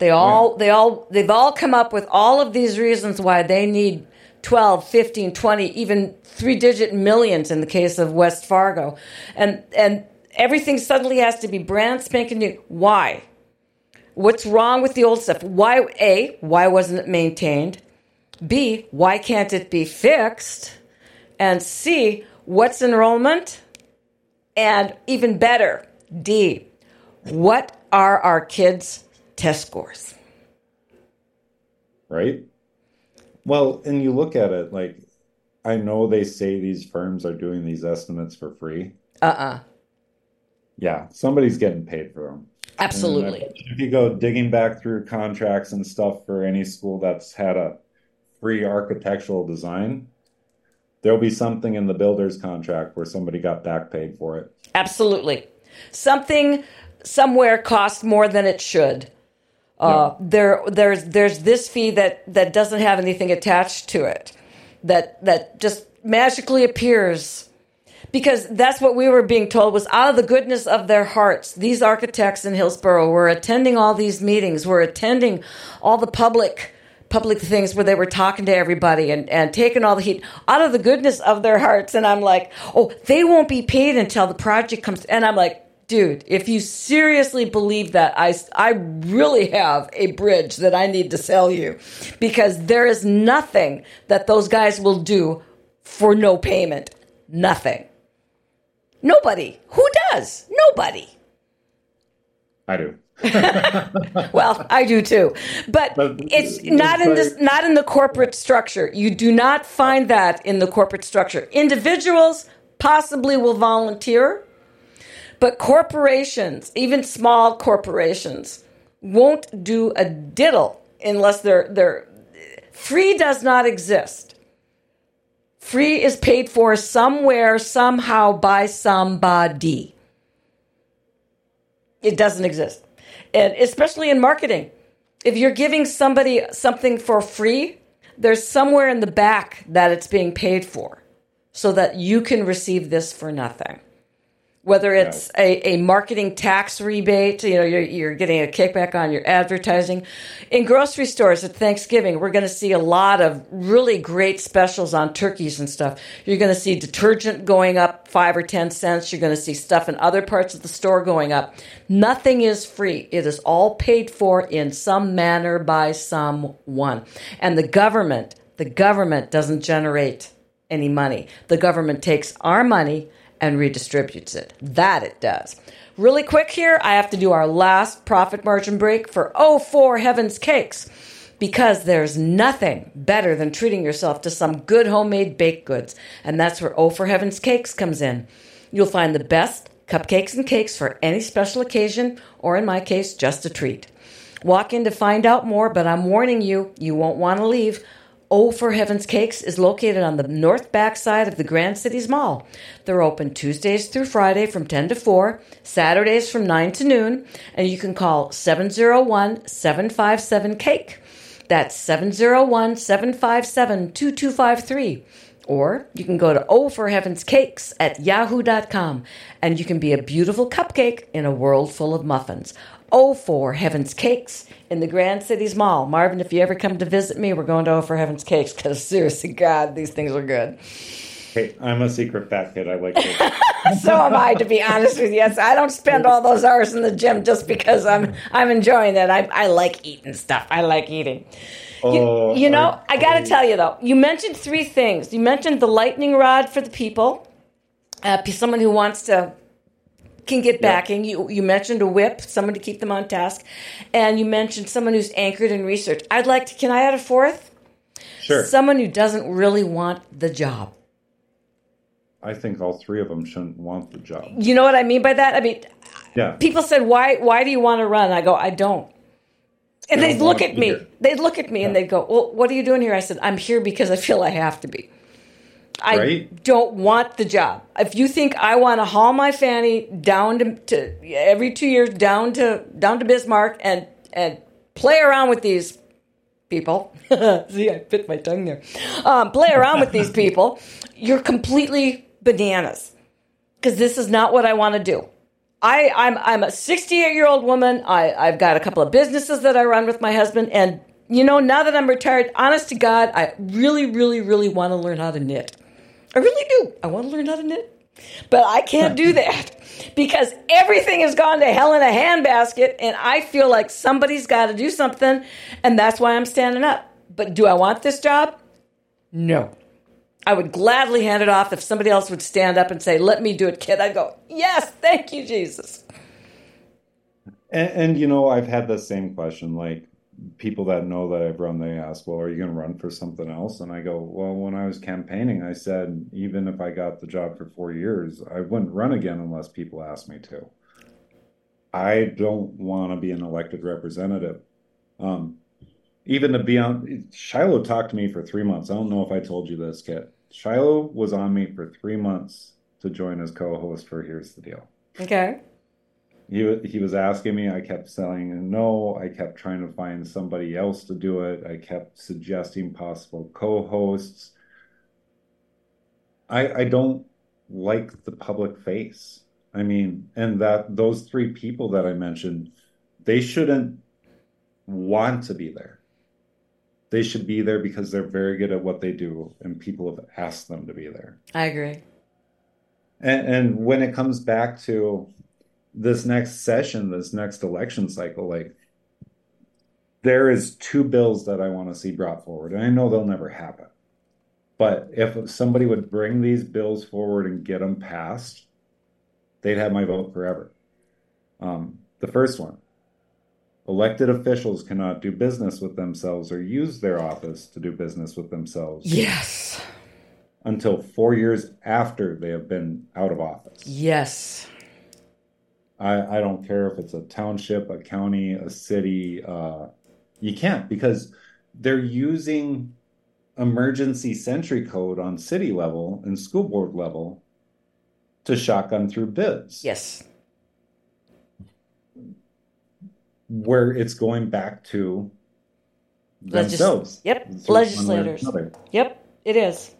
They all, yeah. they all, they've all come up with all of these reasons why they need twelve, fifteen, twenty, even three-digit millions in the case of West Fargo. And and everything suddenly has to be brand spanking new. Why? What's wrong with the old stuff? Why, A, why wasn't it maintained? B, why can't it be fixed? And C, what's enrollment? And even better, D, what are our kids' test scores? Right? Well, and you look at it, like, I know they say these firms are doing these estimates for free. Uh-uh. Yeah, somebody's getting paid for them. Absolutely. If you go digging back through contracts and stuff for any school that's had a free architectural design, there'll be something in the builder's contract where somebody got back paid for it. Absolutely. Something somewhere costs more than it should. Uh, yeah. There, there's, there's this fee that, that doesn't have anything attached to it, that that just magically appears, because that's what we were being told was out of the goodness of their hearts. These architects in Hillsborough were attending all these meetings, were attending all the public public things where they were talking to everybody and, and taking all the heat out of the goodness of their hearts. And I'm like, oh, they won't be paid until the project comes. And I'm like, dude, if you seriously believe that, I, I really have a bridge that I need to sell you, because there is nothing that those guys will do for no payment. Nothing. Nobody. Who does? Nobody. I do. Well, I do too. But, but it's not in this, not in the corporate structure. You do not find that in the corporate structure. Individuals possibly will volunteer. But corporations, even small corporations, won't do a diddle unless they're they're free does not exist. Free is paid for somewhere, somehow, by somebody. It doesn't exist. And especially in marketing. If you're giving somebody something for free, there's somewhere in the back that it's being paid for so that you can receive this for nothing. Whether it's a, a marketing tax rebate, you know, you're, you're getting a kickback on your advertising. In grocery stores at Thanksgiving, we're going to see a lot of really great specials on turkeys and stuff. You're going to see detergent going up five or ten cents. You're going to see stuff in other parts of the store going up. Nothing is free. It is all paid for in some manner by someone. And the government, the government doesn't generate any money. The government takes our money and redistributes it. That it does. Really quick here, I have to do our last profit margin break for Oh For Heaven's Cakes, because there's nothing better than treating yourself to some good homemade baked goods. And that's where Oh For Heaven's Cakes comes in. You'll find the best cupcakes and cakes for any special occasion, or in my case, just a treat. Walk in to find out more, but I'm warning you, you won't want to leave. Oh For Heaven's Cakes is located on the north backside of the Grand Cities Mall. They're open Tuesdays through Friday from ten to four, Saturdays from nine to noon, and you can call seven oh one, seven five seven, CAKE. That's seven oh one, seven five seven, two two five three. Or you can go to Oh For Heaven's Cakes at yahoo dot com, and you can be a beautiful cupcake in a world full of muffins. Oh For Heaven's Cakes in the Grand Cities Mall. Marvin, if you ever come to visit me, we're going to Oh For Heaven's Cakes, because seriously, God, these things are good. Hey, I'm a secret fathead. I like it. So am I, to be honest with you. Yes, I don't spend all those hours in the gym just because I'm I'm enjoying that. I I like eating stuff. I like eating. Oh, you, you know, I, I got to tell you, though, you mentioned three things. You mentioned the lightning rod for the people, uh, someone who wants to, can get backing. Yep. You you mentioned a whip, someone to keep them on task. And you mentioned someone who's anchored in research. I'd like to, can I add a fourth? Sure. Someone who doesn't really want the job. I think all three of them shouldn't want the job. You know what I mean by that? I mean, yeah. People said, why why do you want to run? I go, I don't. And they they'd, look at me. they'd look at me. Yeah. And they'd go, well, what are you doing here? I said, I'm here because I feel I have to be. I right? don't want the job. If you think I want to haul my fanny down to, to every two years down to down to Bismarck and and play around with these people, see, I bit my tongue there. Um, play around with these people. You're completely bananas, because this is not what I want to do. I I'm I'm a sixty-eight year old woman. I I've got a couple of businesses that I run with my husband, and you know, now that I'm retired, honest to God, I really, really, really want to learn how to knit. I really do. I want to learn how to knit. But I can't do that because everything has gone to hell in a handbasket, and I feel like somebody's got to do something, and that's why I'm standing up. But do I want this job? No. I would gladly hand it off if somebody else would stand up and say, let me do it, kid. I'd go, yes, thank you, Jesus. And, and you know, I've had the same question, like, people that know that I've run, they ask, well, are you going to run for something else? And I go, well, when I was campaigning, I said, even if I got the job for four years, I wouldn't run again unless people asked me to. I don't want to be an elected representative. Um, even to be on, Shiloh talked to me for three months. I don't know if I told you this, Kit. Shiloh was on me for three months to join as co-host for Here's the Deal. Okay. He, he was asking me, I kept saying no, I kept trying to find somebody else to do it, I kept suggesting possible co-hosts. I I don't like the public face. I mean, and that those three people that I mentioned, they shouldn't want to be there. They should be there because they're very good at what they do, and people have asked them to be there. I agree. And, and when it comes back to this next session, this next election cycle, like, there is two bills that I want to see brought forward, and I know they'll never happen. But if somebody would bring these bills forward and get them passed, they'd have my vote forever. Um, the first one, elected officials cannot do business with themselves or use their office to do business with themselves. Yes. Until four years after they have been out of office. Yes. I, I don't care if it's a township, a county, a city. Uh, you can't, because they're using emergency century code on city level and school board level to shotgun through bids. Yes. Where it's going back to themselves. Legis- yep. Legislators. Yep, it is.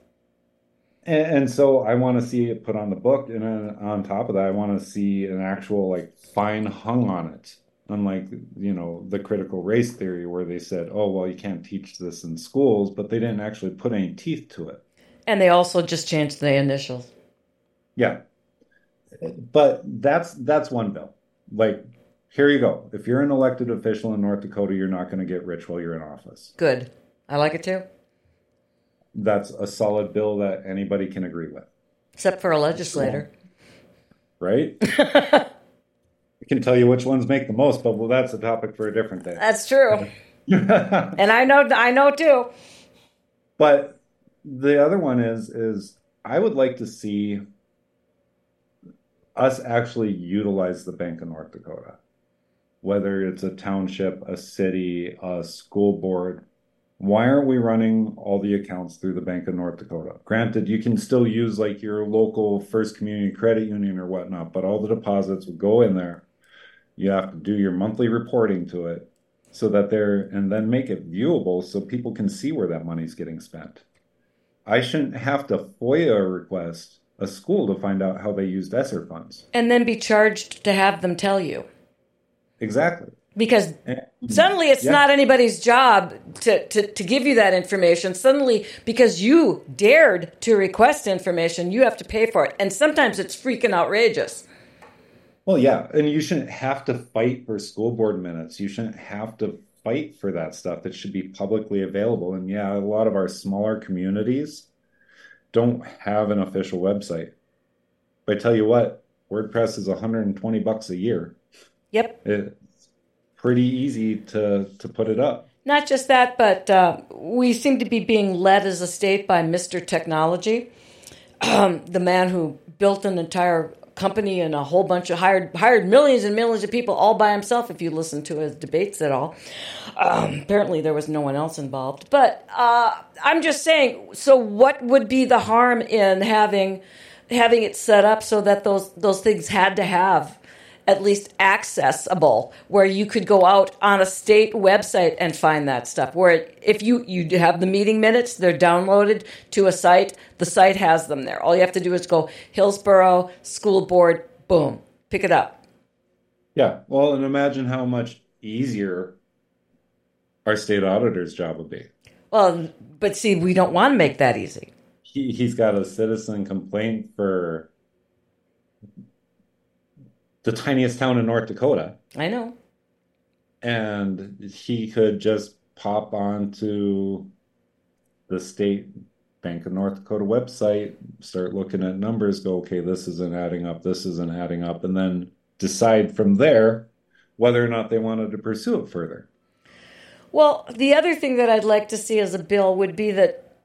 And so I want to see it put on the book, and then on top of that, I want to see an actual, like, fine hung on it. Unlike, you know, the critical race theory where they said, oh, well, you can't teach this in schools, but they didn't actually put any teeth to it. And they also just changed the initials. Yeah. But that's that's one bill. Like, here you go. If you're an elected official in North Dakota, you're not going to get rich while you're in office. Good. I like it, too. That's a solid bill that anybody can agree with. Except for a legislator. Right? I can tell you which ones make the most, but well, that's a topic for a different day. That's true. And I know, I know too. But the other one is, is I would like to see us actually utilize the Bank of North Dakota, whether it's a township, a city, a school board. Why aren't we running all the accounts through the Bank of North Dakota? Granted, you can still use like your local First Community Credit Union or whatnot, but all the deposits would go in there. You have to do your monthly reporting to it so that they're, and then make it viewable so people can see where that money's getting spent. I shouldn't have to FOIA request a school to find out how they used ESSER funds. And then be charged to have them tell you. Exactly. Because suddenly it's yeah. not anybody's job to, to, to give you that information. Suddenly, because you dared to request information, you have to pay for it. And sometimes it's freaking outrageous. Well, yeah. And you shouldn't have to fight for school board minutes. You shouldn't have to fight for that stuff. It should be publicly available. And yeah, a lot of our smaller communities don't have an official website. But I tell you what, WordPress is one hundred twenty bucks a year. Yep. It, pretty easy to, to put it up. Not just that, but uh, we seem to be being led as a state by Mister Technology, um, the man who built an entire company and a whole bunch of hired hired millions and millions of people all by himself. If you listen to his debates at all, um, apparently there was no one else involved. But uh, I'm just saying. So what would be the harm in having having it set up so that those those things had to have at least accessible, where you could go out on a state website and find that stuff, where if you, you have the meeting minutes, they're downloaded to a site, the site has them there. All you have to do is go Hillsborough, school board, boom, pick it up. Yeah, well, and imagine how much easier our state auditor's job would be. Well, but see, we don't want to make that easy. He, he's got a citizen complaint for the tiniest town in North Dakota. I know. And he could just pop onto the state Bank of North Dakota website, start looking at numbers, go, okay, this isn't adding up, this isn't adding up, and then decide from there whether or not they wanted to pursue it further. Well, the other thing that I'd like to see as a bill would be that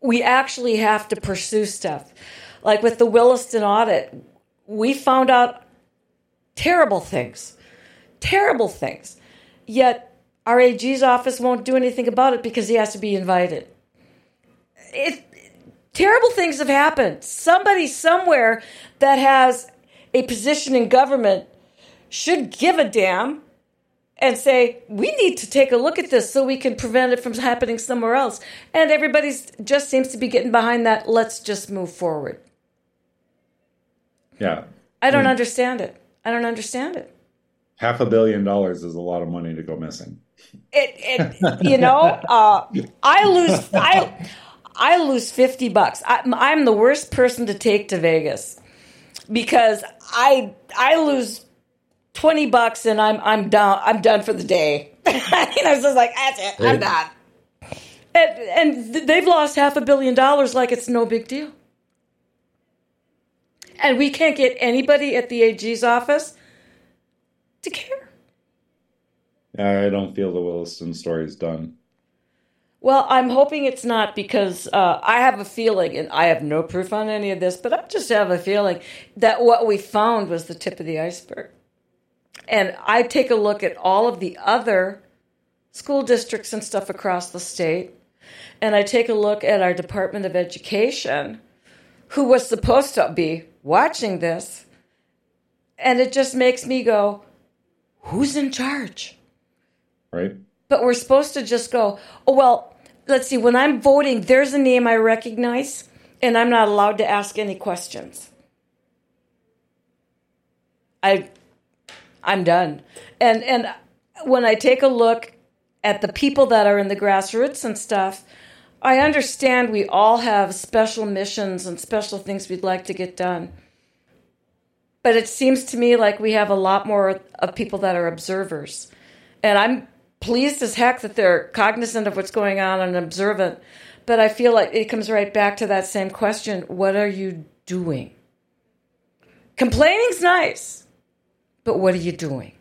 we actually have to pursue stuff. Like with the Williston audit, we found out terrible things, terrible things. Yet our A G's office won't do anything about it because he has to be invited. It, terrible things have happened. Somebody somewhere that has a position in government should give a damn and say, we need to take a look at this so we can prevent it from happening somewhere else. And everybody just seems to be getting behind that. Let's just move forward. Yeah. I don't I mean, understand it. I don't understand it. Half a billion dollars is a lot of money to go missing. It, it you know, uh, I lose I I lose fifty bucks. I, I'm the worst person to take to Vegas because I I lose twenty bucks and I'm I'm down I'm done for the day. I mean, I was just like, that's it. Right. I'm done. And, and they've lost half a billion dollars like it's no big deal. And we can't get anybody at the A G's office to care. I don't feel the Williston story's done. Well, I'm hoping it's not because uh, I have a feeling, and I have no proof on any of this, but I just have a feeling that what we found was the tip of the iceberg. And I take a look at all of the other school districts and stuff across the state, and I take a look at our Department of Education, who was supposed to be watching this, and it just makes me go, who's in charge? Right. But we're supposed to just go, oh, well, let's see, when I'm voting, there's a name I recognize, and I'm not allowed to ask any questions. I, I'm done. And, and when I take a look at the people that are in the grassroots and stuff, I understand we all have special missions and special things we'd like to get done. But it seems to me like we have a lot more of people that are observers. And I'm pleased as heck that they're cognizant of what's going on and observant. But I feel like it comes right back to that same question. What are you doing? Complaining's nice, but what are you doing?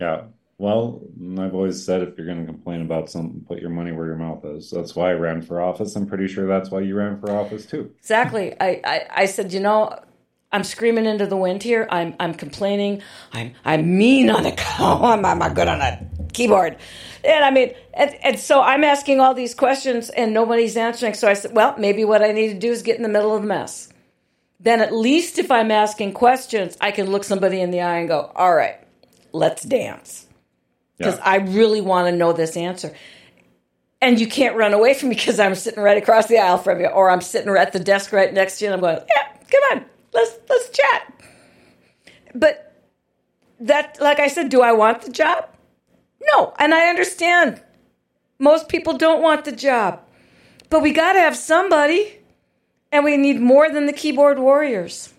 Yeah. Well, I've always said if you're going to complain about something, put your money where your mouth is. That's why I ran for office. I'm pretty sure that's why you ran for office, too. Exactly. I, I, I said, you know, I'm screaming into the wind here. I'm I'm complaining. I'm I'm mean on a I'm I'm good on a keyboard. And I mean, and, and so I'm asking all these questions and nobody's answering. So I said, well, maybe what I need to do is get in the middle of the mess. Then at least if I'm asking questions, I can look somebody in the eye and go, all right, let's dance. Because yeah. I really want to know this answer. And you can't run away from me because I'm sitting right across the aisle from you, or I'm sitting at the desk right next to you and I'm going, yeah, come on, let's let's chat. But that, like I said, do I want the job? No, and I understand. Most people don't want the job. But we got to have somebody, and we need more than the keyboard warriors.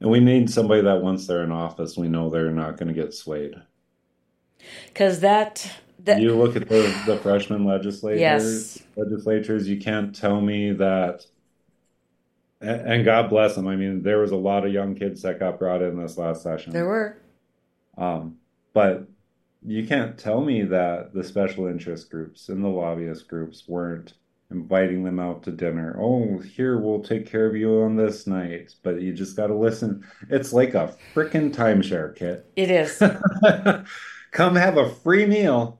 And we need somebody that once they're in office, we know they're not going to get swayed. Because that, that... You look at the, the freshman legislators, yes. legislatures, you can't tell me that... And, and God bless them. I mean, there was a lot of young kids that got brought in this last session. There were. Um, but you can't tell me that the special interest groups and the lobbyist groups weren't inviting them out to dinner. Oh, here, we'll take care of you on this night. But you just got to listen. It's like a freaking timeshare, Kit. It is. Come have a free meal,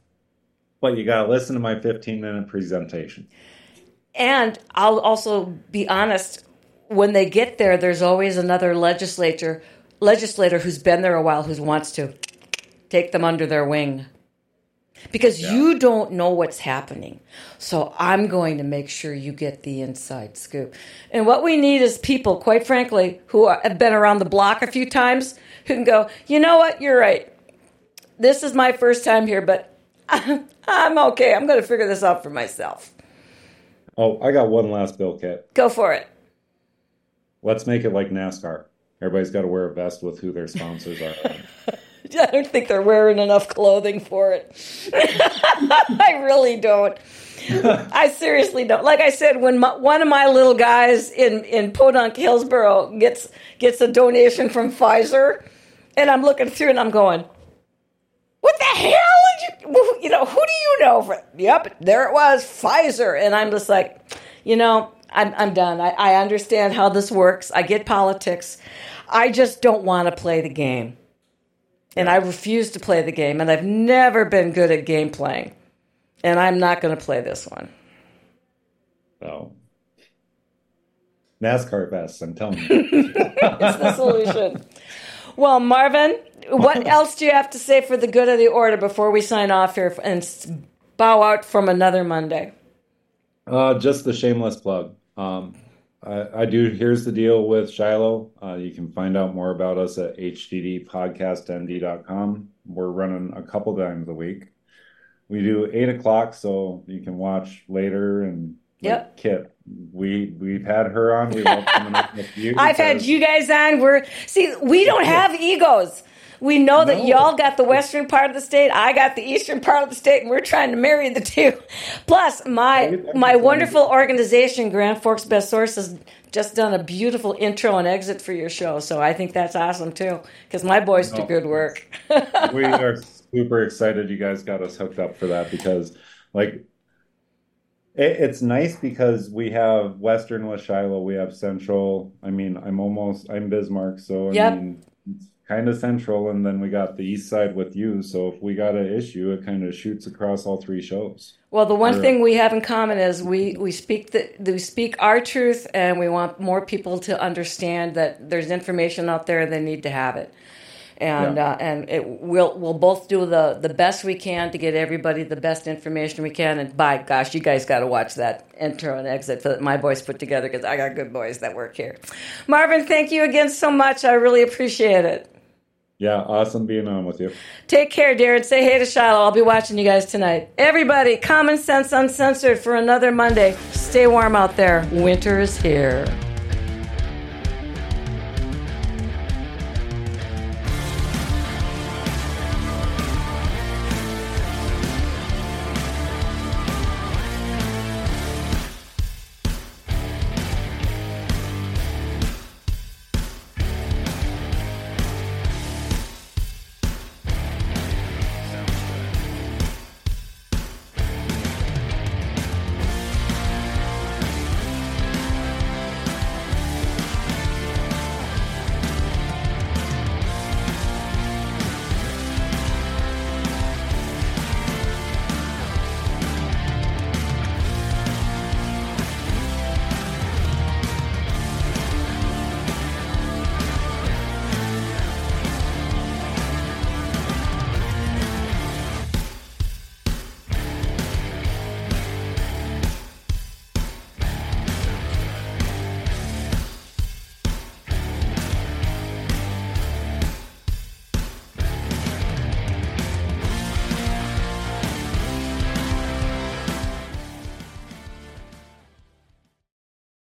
but you got to listen to my fifteen-minute presentation. And I'll also be honest, when they get there, there's always another legislator, legislator who's been there a while who wants to take them under their wing. Because yeah. you don't know what's happening. So I'm going to make sure you get the inside scoop. And what we need is people, quite frankly, who are, have been around the block a few times, who can go, you know what, you're right. This is my first time here, but I'm, I'm okay. I'm going to figure this out for myself. Oh, I got one last bill, Kit. Go for it. Let's make it like NASCAR. Everybody's got to wear a vest with who their sponsors are. I don't think they're wearing enough clothing for it. I really don't. I seriously don't. Like I said, when my, one of my little guys in, in Podunk, Hillsborough, gets gets a donation from Pfizer, and I'm looking through and I'm going, what the hell? Did you, you know, who do you know? For, yep, there it was, Pfizer. And I'm just like, you know, I'm, I'm done. I, I understand how this works. I get politics. I just don't want to play the game. And I refuse to play the game, and I've never been good at game playing. And I'm not going to play this one. So, NASCAR vests, I'm telling you. It's the solution. Well, Marvin, what else do you have to say for the good of the order before we sign off here and bow out from another Monday? Uh, just the shameless plug. Um, I, I do. Here's the deal with Shiloh. Uh, you can find out more about us at h d d podcast m d dot com. We're running a couple times a week. We do eight o'clock, so you can watch later. And yep. Kit, we we've had her on. We love coming up with you. I've had you guys on. We're see, we don't have egos. We know that no. y'all got the western part of the state. I got the eastern part of the state, and we're trying to marry the two. Plus, my my wonderful organization, Grand Forks Best Source, has just done a beautiful intro and exit for your show. So I think that's awesome, too, because my boys no. do good work. We are super excited you guys got us hooked up for that because, like, it, it's nice because we have western with Shiloh. We have central. I mean, I'm almost – I'm Bismarck, so, I yep. mean – kind of central, and then we got the east side with you. So if we got an issue, it kind of shoots across all three shows. Well, the one We're, thing we have in common is we we speak the we speak our truth, and we want more people to understand that there's information out there and they need to have it. And yeah. uh, and it we'll we'll both do the the best we can to get everybody the best information we can. And by gosh, you guys got to watch that intro and exit that my boys put together because I got good boys that work here. Marvin, thank you again so much. I really appreciate it. Yeah, awesome being on with you. Take care, dear, and say hey to Shiloh. I'll be watching you guys tonight. Everybody, Common Sense Uncensored for another Monday. Stay warm out there. Winter is here.